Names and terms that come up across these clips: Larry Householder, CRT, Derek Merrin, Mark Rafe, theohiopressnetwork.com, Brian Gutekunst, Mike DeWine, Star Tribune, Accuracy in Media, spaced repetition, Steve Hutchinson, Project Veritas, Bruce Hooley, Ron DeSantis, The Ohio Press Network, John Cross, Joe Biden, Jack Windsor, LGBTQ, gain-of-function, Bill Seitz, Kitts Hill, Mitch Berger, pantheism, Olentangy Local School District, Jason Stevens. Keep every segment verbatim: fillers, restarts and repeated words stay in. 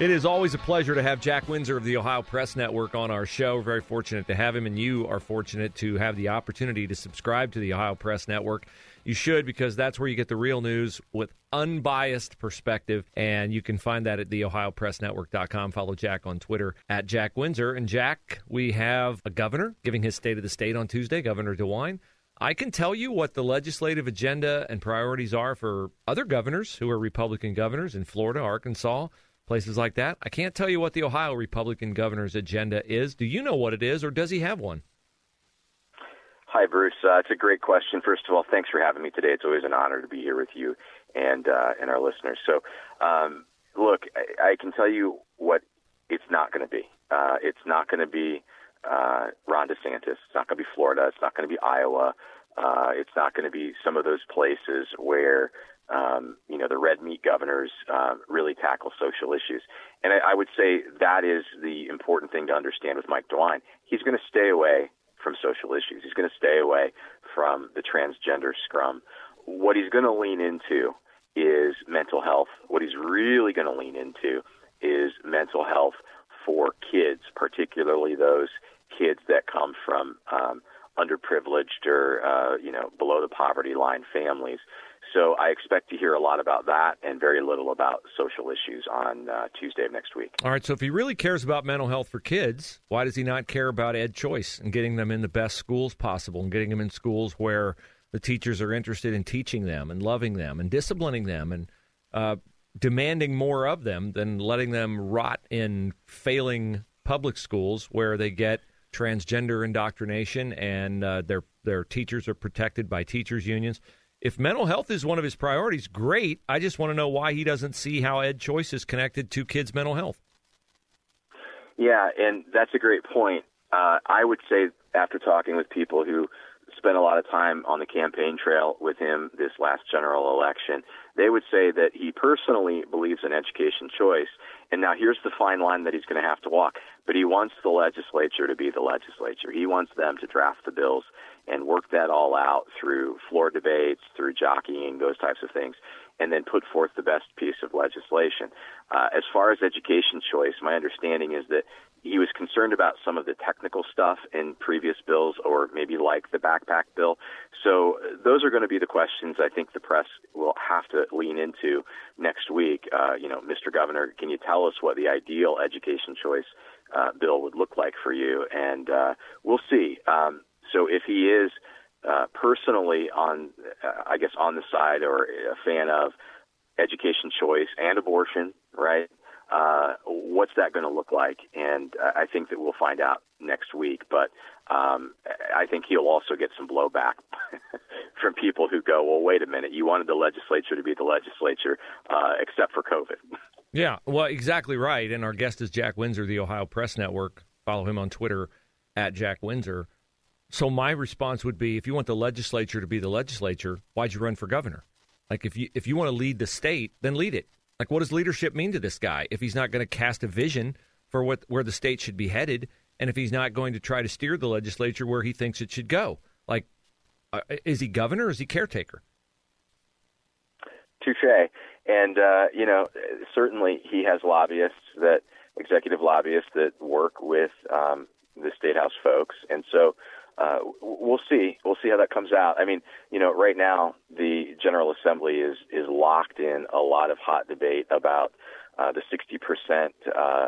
It is always a pleasure to have Jack Windsor of the Ohio Press Network on our show. We're very fortunate to have him, and you are fortunate to have the opportunity to subscribe to the Ohio Press Network. You should, because that's where you get the real news with unbiased perspective, and you can find that at the ohio press network dot com. Follow Jack on Twitter at Jack Windsor. And Jack, we have a governor giving his State of the State on Tuesday, Governor DeWine. I can tell you what the legislative agenda and priorities are for other governors who are Republican governors in Florida, Arkansas, places like that. I can't tell you what the Ohio Republican governor's agenda is. Do you know what it is, or does he have one? Hi, Bruce. Uh, it's a great question. First of all, thanks for having me today. It's always an honor to be here with you and uh, and our listeners. So, um, look, I, I can tell you what it's not going to be. Uh, it's not going to be uh, Ron DeSantis. It's not going to be Florida. It's not going to be Iowa. Uh, it's not going to be some of those places where Um, you know, the red meat governors uh, really tackle social issues. And I, I would say that is the important thing to understand with Mike DeWine. He's going to stay away from social issues. He's going to stay away from the transgender scrum. What he's going to lean into is mental health. What he's really going to lean into is mental health for kids, particularly those kids that come from um, underprivileged or, uh, you know, below the poverty line families. So I expect to hear a lot about that and very little about social issues on uh, Tuesday of next week. All right, so if he really cares about mental health for kids, why does he not care about ed choice and getting them in the best schools possible and getting them in schools where the teachers are interested in teaching them and loving them and disciplining them and uh, demanding more of them than letting them rot in failing public schools where they get transgender indoctrination and uh, their their teachers are protected by teachers' unions? If mental health is one of his priorities, great. I just want to know why he doesn't see how ed choice is connected to kids' mental health. Yeah, and that's a great point. Uh, I would say after talking with people who spent a lot of time on the campaign trail with him this last general election, they would say that he personally believes in education choice. And now here's the fine line that he's going to have to walk. But he wants the legislature to be the legislature. He wants them to draft the bills and work that all out through floor debates, through jockeying, those types of things, and then put forth the best piece of legislation. Uh, as far as education choice, my understanding is that he was concerned about some of the technical stuff in previous bills or maybe like the backpack bill. So those are going to be the questions I think the press will have to lean into next week. Uh, you know, Mister Governor, can you tell us what the ideal education choice uh, bill would look like for you? And uh, we'll see. Um, so if he is uh, personally on, uh, I guess, on the side or a fan of education choice and abortion, right? Uh, what's that going to look like? And uh, I think that we'll find out next week. But um, I think he'll also get some blowback from people who go, well, wait a minute, you wanted the legislature to be the legislature, uh, except for COVID. Yeah, well, exactly right. And our guest is Jack Windsor, the Ohio Press Network. Follow him on Twitter at Jack Windsor. So my response would be, if you want the legislature to be the legislature, why'd you run for governor? Like, if you if you want to lead the state, then lead it. Like, what does leadership mean to this guy if he's not going to cast a vision for what where the state should be headed, and if he's not going to try to steer the legislature where he thinks it should go? Like, uh, is he governor or is he caretaker? Touche. And, uh, you know, certainly he has lobbyists, that executive lobbyists that work with um, the State House folks. And so uh, we'll see. We'll see how that comes out. I mean, you know, right now the General Assembly is is locked in a lot of hot debate about uh, the sixty percent uh,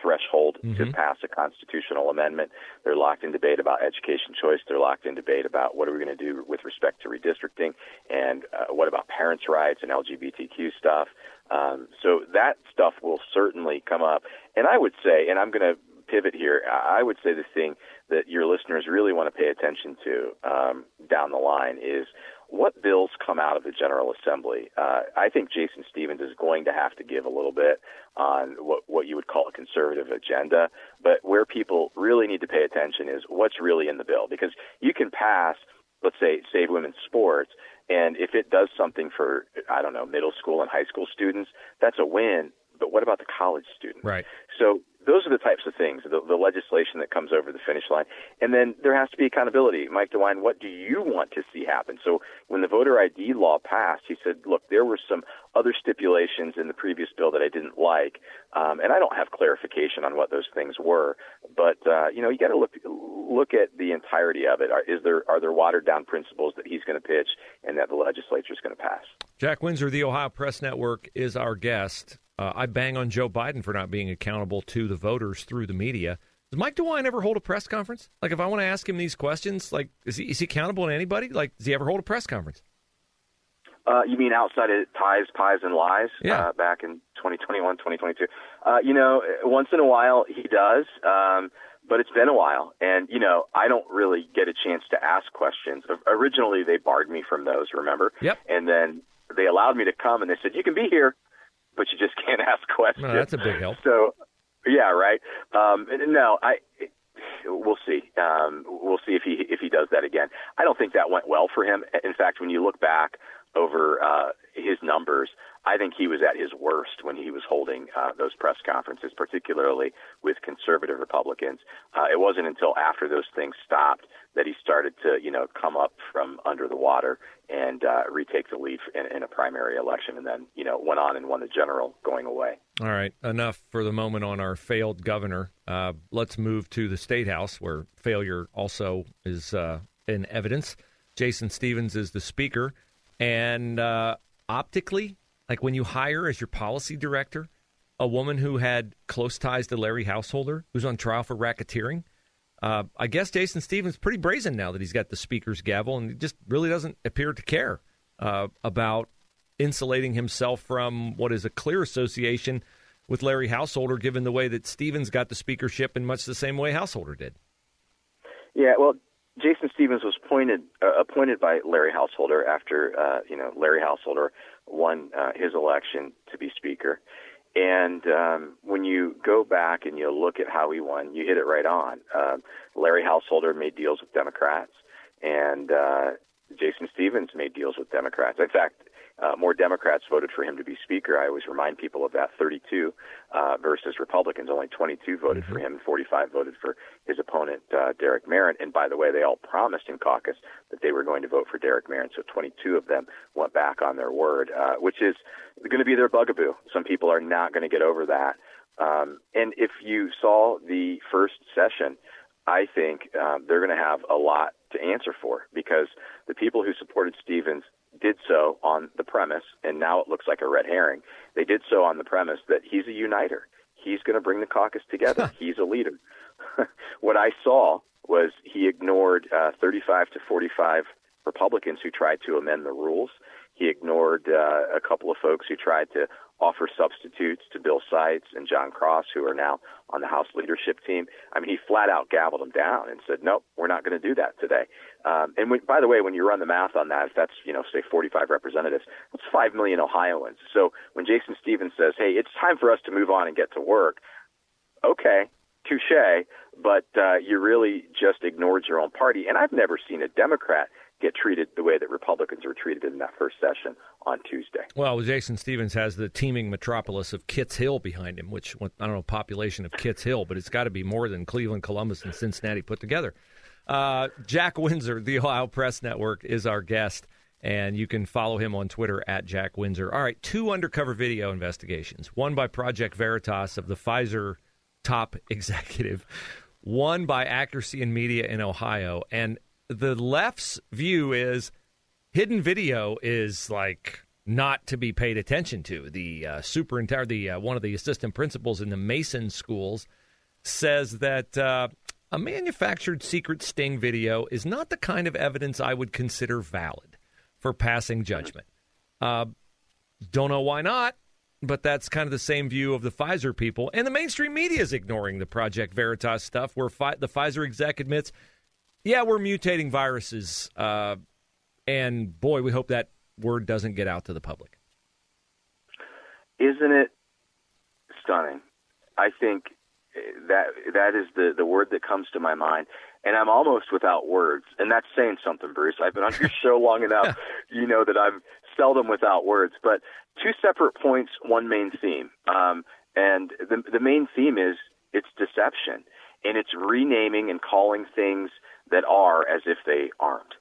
threshold mm-hmm. to pass a constitutional amendment. They're locked in debate about education choice. They're locked in debate about what are we going to do with respect to redistricting and uh, what about parents' rights and L G B T Q stuff. Um, so that stuff will certainly come up. And I would say, and I'm going to pivot here, I would say the thing that your listeners really want to pay attention to um, down the line is what bills come out of the General Assembly. Uh, I think Jason Stevens is going to have to give a little bit on what, what you would call a conservative agenda, but where people really need to pay attention is what's really in the bill, because you can pass, let's say, Save Women's Sports, and if it does something for, I don't know, middle school and high school students, that's a win. But what about the college student? Right. So those are the types of things, the, the legislation that comes over the finish line. And then there has to be accountability. Mike DeWine, what do you want to see happen? So when the voter I D law passed, he said, look, there were some other stipulations in the previous bill that I didn't like. Um, and I don't have clarification on what those things were. But, uh, you know, you got to look look at the entirety of it. Are, is there, are there watered down principles that he's going to pitch and that the legislature is going to pass? Jack Windsor, the Ohio Press Network, is our guest. Uh, I bang on Joe Biden for not being accountable to the voters through the media. Does Mike DeWine ever hold a press conference? Like, if I want to ask him these questions, like, is he, is he accountable to anybody? Like, does he ever hold a press conference? Uh, you mean outside of Pies, Pies, and Lies? Yeah. Uh, back in twenty twenty-one, twenty twenty-two. Uh, you know, once in a while he does, um, but it's been a while. And, you know, I don't really get a chance to ask questions. Originally, they barred me from those, remember? Yep. And then they allowed me to come, and they said, you can be here, but you just can't ask questions. No, that's a big help. So, yeah, right. Um, no, I. We'll see. Um, we'll see if he if he does that again. I don't think that went well for him. In fact, when you look back over uh, his numbers, I think he was at his worst when he was holding uh, those press conferences, particularly with conservative Republicans. Uh, it wasn't until after those things stopped that he started to, you know, come up from under the water and uh, retake the lead in, in a primary election, and then, you know, went on and won the general going away. All right. Enough for the moment on our failed governor. Uh, let's move to the State House, where failure also is uh, in evidence. Jason Stevens is the speaker. And uh, optically, like when you hire as your policy director a woman who had close ties to Larry Householder, who's on trial for racketeering, uh, I guess Jason Stevens is pretty brazen now that he's got the speaker's gavel, and he just really doesn't appear to care uh, about insulating himself from what is a clear association with Larry Householder, given the way that Stevens got the speakership in much the same way Householder did. Yeah, well, Jason Stevens was appointed uh, appointed by Larry Householder after uh, you know Larry Householder won uh, his election to be speaker, and um, when you go back and you look at how he won, you hit it right on. Um, Larry Householder made deals with Democrats, and uh, Jason Stevens made deals with Democrats. In fact, Uh, more Democrats voted for him to be speaker. I always remind people of that, thirty-two uh, versus Republicans. Only twenty-two voted mm-hmm. for him, and forty-five voted for his opponent, uh, Derek Merrin. And by the way, they all promised in caucus that they were going to vote for Derek Merrin, so twenty-two of them went back on their word, uh, which is going to be their bugaboo. Some people are not going to get over that. Um, and if you saw the first session, I think uh, they're going to have a lot to answer for, because the people who supported Stevens did so on the premise, and now it looks like a red herring, they did so on the premise that he's a uniter. He's going to bring the caucus together. He's a leader. What I saw was he ignored uh, thirty-five to forty-five Republicans who tried to amend the rules. He ignored uh, a couple of folks who tried to offer substitutes to Bill Seitz and John Cross, who are now on the House leadership team. I mean, he flat out gaveled them down and said, nope, we're not going to do that today. Um, and when, by the way, when you run the math on that, if that's, you know, say forty-five representatives, that's five million Ohioans. So when Jason Stevens says, hey, it's time for us to move on and get to work, okay, touche, but uh, you really just ignored your own party. And I've never seen a Democrat get treated the way that Republicans were treated in that first session on Tuesday. Well, Jason Stevens has the teeming metropolis of Kitts Hill behind him, which, I don't know, population of Kitts Hill, but it's got to be more than Cleveland, Columbus, and Cincinnati put together. Uh, Jack Windsor, the Ohio Press Network, is our guest, and you can follow him on Twitter at Jack Windsor. All right, two undercover video investigations, one by Project Veritas of the Pfizer top executive, one by Accuracy in Media in Ohio, and the left's view is hidden video is like not to be paid attention to. The uh, superintendent, the uh, one of the assistant principals in the Mason schools, says that uh, a manufactured secret sting video is not the kind of evidence I would consider valid for passing judgment. Uh, don't know why not. But that's kind of the same view of the Pfizer people. And the mainstream media is ignoring the Project Veritas stuff where fi- the Pfizer exec admits, yeah, we're mutating viruses. Uh, and, boy, we hope that word doesn't get out to the public. Isn't it stunning? I think that that is the, the word that comes to my mind. And I'm almost without words. And that's saying something, Bruce. I've been on your show long enough, you know, that I'm seldom without words. But two separate points, one main theme. Um, and the, the main theme is it's deception. And it's renaming and calling things that are as if they aren't.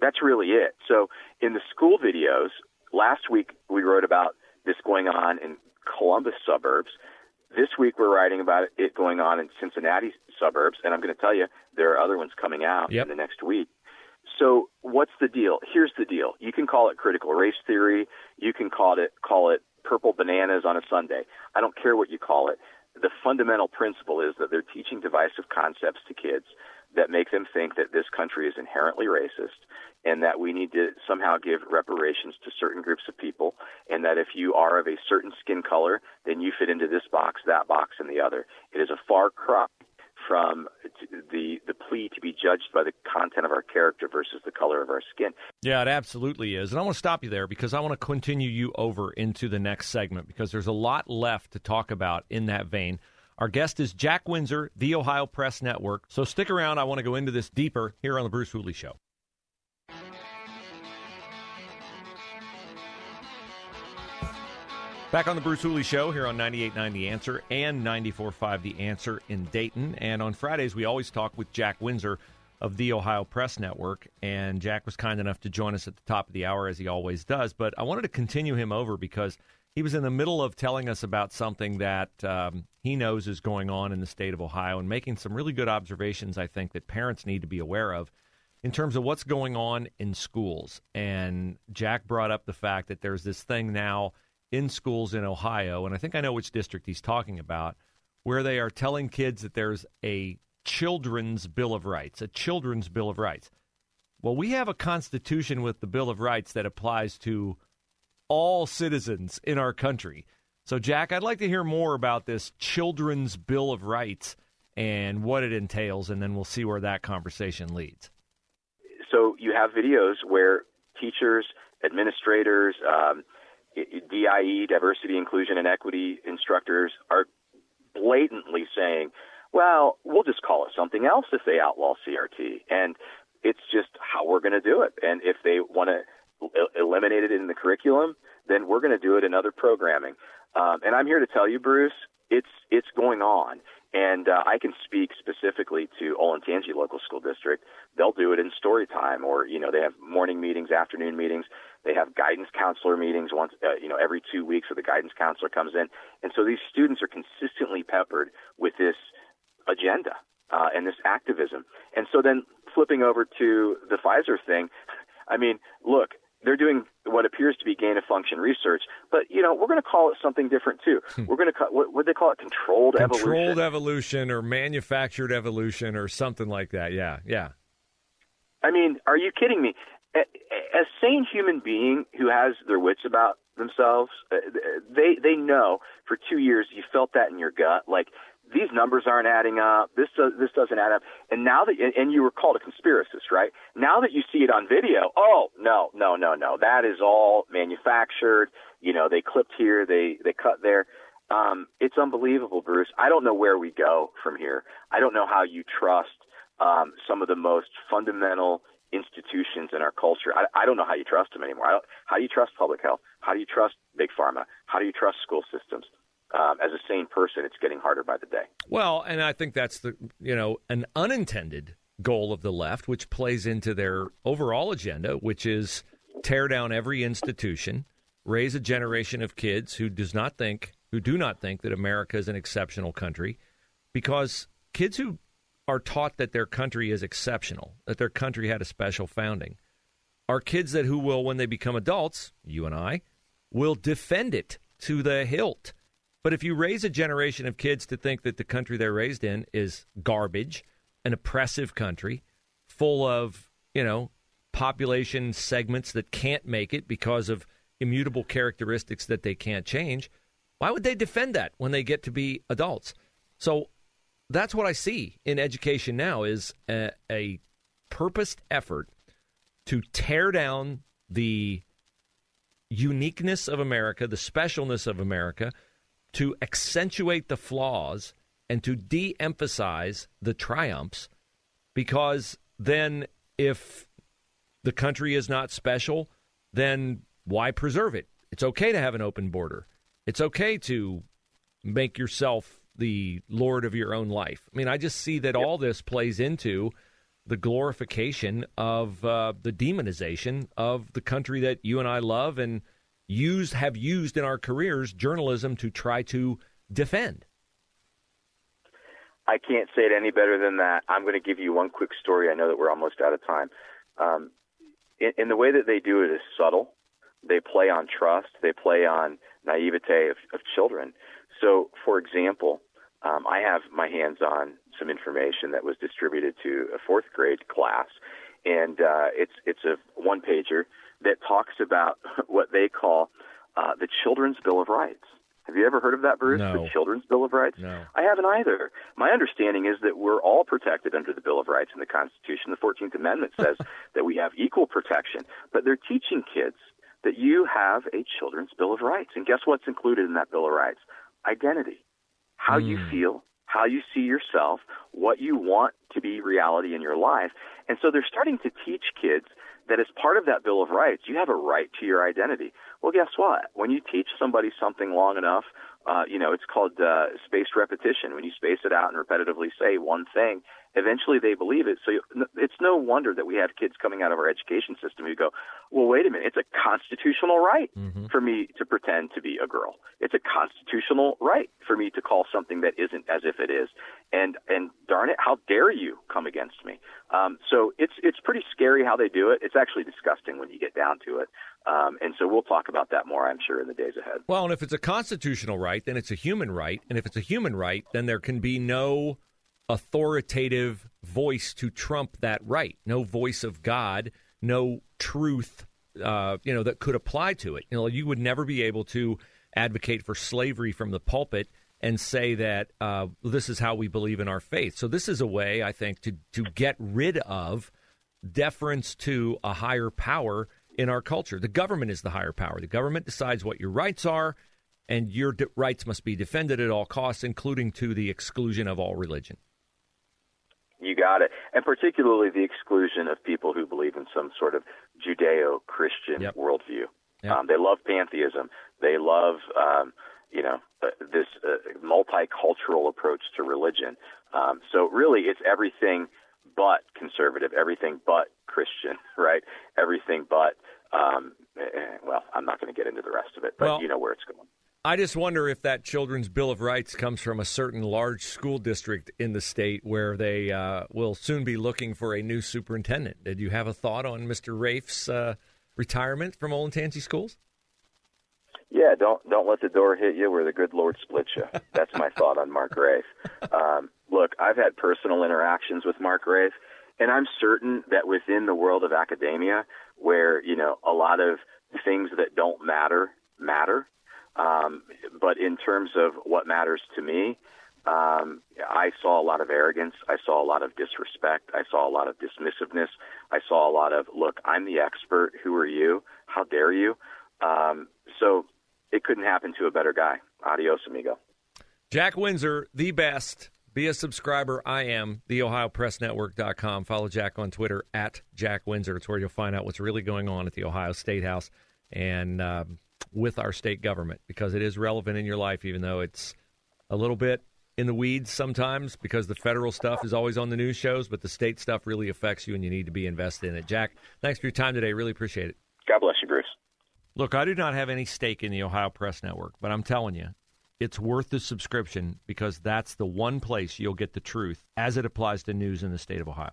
That's really it. So in the school videos, last week we wrote about this going on in Columbus suburbs. This week we're writing about it going on in Cincinnati suburbs, and I'm going to tell you there are other ones coming out yep. in the next week. So what's the deal? Here's the deal. You can call it critical race theory. You can call it call it purple bananas on a Sunday. I don't care what you call it. The fundamental principle is that they're teaching divisive concepts to kids that make them think that this country is inherently racist and that we need to somehow give reparations to certain groups of people, and that if you are of a certain skin color, then you fit into this box, that box, and the other. It is a far cry from the the plea to be judged by the content of our character versus the color of our skin. Yeah, it absolutely is. And I want to stop you there because I want to continue you over into the next segment because there's a lot left to talk about in that vein. Our guest is Jack Windsor, The Ohio Press Network. So stick around. I want to go into this deeper here on The Bruce Hooley Show. Back on The Bruce Hooley Show here on ninety-eight point nine The Answer and ninety-four point five The Answer in Dayton. And on Fridays, we always talk with Jack Windsor of The Ohio Press Network. And Jack was kind enough to join us at the top of the hour, as he always does. But I wanted to continue him over because he was in the middle of telling us about something that um, he knows is going on in the state of Ohio and making some really good observations, I think, that parents need to be aware of in terms of what's going on in schools. And Jack brought up the fact that there's this thing now in schools in Ohio, and I think I know which district he's talking about, where they are telling kids that there's a children's Bill of Rights, a children's Bill of Rights. Well, we have a constitution with the Bill of Rights that applies to all citizens in our country. So, Jack, I'd like to hear more about this children's Bill of Rights and what it entails, and then we'll see where that conversation leads. So you have videos where teachers, administrators, um, D I E, diversity, inclusion, and equity instructors are blatantly saying, well, we'll just call it something else if they outlaw C R T. And it's just how we're going to do it. And if they want to eliminate it in the curriculum, then we're going to do it in other programming. Um, and I'm here to tell you, Bruce, it's it's going on. And uh, I can speak specifically to Olentangy Local School District. They'll do it in story time, or, you know, they have morning meetings, afternoon meetings. They have guidance counselor meetings once, uh, you know, every two weeks where the guidance counselor comes in. And so these students are consistently peppered with this agenda uh, and this activism. And so then flipping over to the Pfizer thing, I mean, look, they're doing what appears to be gain-of-function research, but, you know, we're going to call it something different, too. We're going to call what, what they call it, controlled, controlled evolution. Controlled evolution or manufactured evolution or something like that, yeah, yeah. I mean, are you kidding me? A, a sane human being who has their wits about themselves, they, they know for two years you felt that in your gut, like, these numbers aren't adding up. This does, this doesn't add up. And now that and you were called a conspiracist, right? Now that you see it on video, oh no, no, no, no. That is all manufactured. You know, they clipped here, they they cut there. Um, it's unbelievable, Bruce. I don't know where we go from here. I don't know how you trust um, some of the most fundamental institutions in our culture. I, I don't know how you trust them anymore. I don't, how do you trust public health? How do you trust big pharma? How do you trust school systems? Um, as a sane person, it's getting harder by the day. Well, and I think that's the, you know, an unintended goal of the left, which plays into their overall agenda, which is tear down every institution, raise a generation of kids who does not think, who do not think that America is an exceptional country, because kids who are taught that their country is exceptional, that their country had a special founding, are kids that who will, when they become adults, you and I, will defend it to the hilt. But if you raise a generation of kids to think that the country they're raised in is garbage, an oppressive country full of, you know, population segments that can't make it because of immutable characteristics that they can't change, Why would they defend that when they get to be adults? So that's what I see in education now is a, a purposed effort to tear down the uniqueness of America, the specialness of America, to accentuate the flaws and to de-emphasize the triumphs, because then if the country is not special, then why preserve it? It's okay to have an open border. It's okay to make yourself the lord of your own life. I mean, I just see that yep. all this plays into the glorification of uh, the demonization of the country that you and I love and used have used in our careers, journalism, to try to defend. I can't say it any better than that. I'm going to give you one quick story. I know that we're almost out of time. Um, in, in the way that they do it is subtle. They play on trust. They play on naivete of, of children. So, for example, um, I have my hands on some information that was distributed to a fourth grade class, and uh, it's it's a one-pager that talks about what they call uh, the Children's Bill of Rights. Have you ever heard of that, Bruce? No. The Children's Bill of Rights? No. I haven't either. My understanding is that we're all protected under the Bill of Rights in the Constitution. The fourteenth Amendment says that we have equal protection, but they're teaching kids that you have a Children's Bill of Rights. And guess what's included in that Bill of Rights? Identity, how mm. you feel, how you see yourself, what you want to be reality in your life. And so they're starting to teach kids that as part of that Bill of Rights, you have a right to your identity. Well, guess what? When you teach somebody something long enough, uh, you know, it's called uh, spaced repetition. When you space it out and repetitively say one thing, eventually they believe it. So you, it's no wonder that we have kids coming out of our education system who go, well, wait a minute, it's a constitutional right mm-hmm. for me to pretend to be a girl. It's a constitutional right for me to call something that isn't as if it is. And and darn it, how dare you come against me? Um, so it's it's pretty scary how they do it. It's actually disgusting when you get down to it. Um, and so we'll talk about that more, I'm sure, in the days ahead. Well, and if it's a constitutional right, then it's a human right. And if it's a human right, then there can be no authoritative voice to trump that right, no voice of God, no truth, uh, you know, that could apply to it. You know, you would never be able to advocate for slavery from the pulpit and say that uh, this is how we believe in our faith. So this is a way, I think, to, to get rid of deference to a higher power in our culture. The government is the higher power. The government decides what your rights are, and your de- rights must be defended at all costs, including to the exclusion of all religion. You got it. And particularly the exclusion of people who believe in some sort of Judeo-Christian yep. worldview. Yep. Um, they love pantheism. They love, um, you know, uh, this uh, multicultural approach to religion. Um, so really it's everything but conservative, everything but Christian, right? Everything but, um, well, I'm not going to get into the rest of it, but well, you know where it's going. I just wonder if that Children's Bill of Rights comes from a certain large school district in the state where they uh, will soon be looking for a new superintendent. Did you have a thought on Mister Rafe's uh, retirement from Olentangy Schools? Yeah, don't don't let the door hit you where the good Lord splits you. That's my thought on Mark Rafe. Um, look, I've had personal interactions with Mark Rafe, and I'm certain that within the world of academia, where you know a lot of things that don't matter matter. Um, but in terms of what matters to me, um, I saw a lot of arrogance. I saw a lot of disrespect. I saw a lot of dismissiveness. I saw a lot of, look, I'm the expert. Who are you? How dare you? Um, so it couldn't happen to a better guy. Adios, amigo. Jack Windsor, the best. Be a subscriber. I am the ohio press network dot com. Follow Jack on Twitter at Jack Windsor. It's where you'll find out what's really going on at the Ohio State House. And, um, with our state government, because it is relevant in your life, even though it's a little bit in the weeds sometimes, because the federal stuff is always on the news shows, but the state stuff really affects you and you need to be invested in it. Jack, thanks for your time today. Really appreciate it. God bless you, Bruce. Look, I do not have any stake in the Ohio Press Network, but I'm telling you, it's worth the subscription because that's the one place you'll get the truth as it applies to news in the state of Ohio.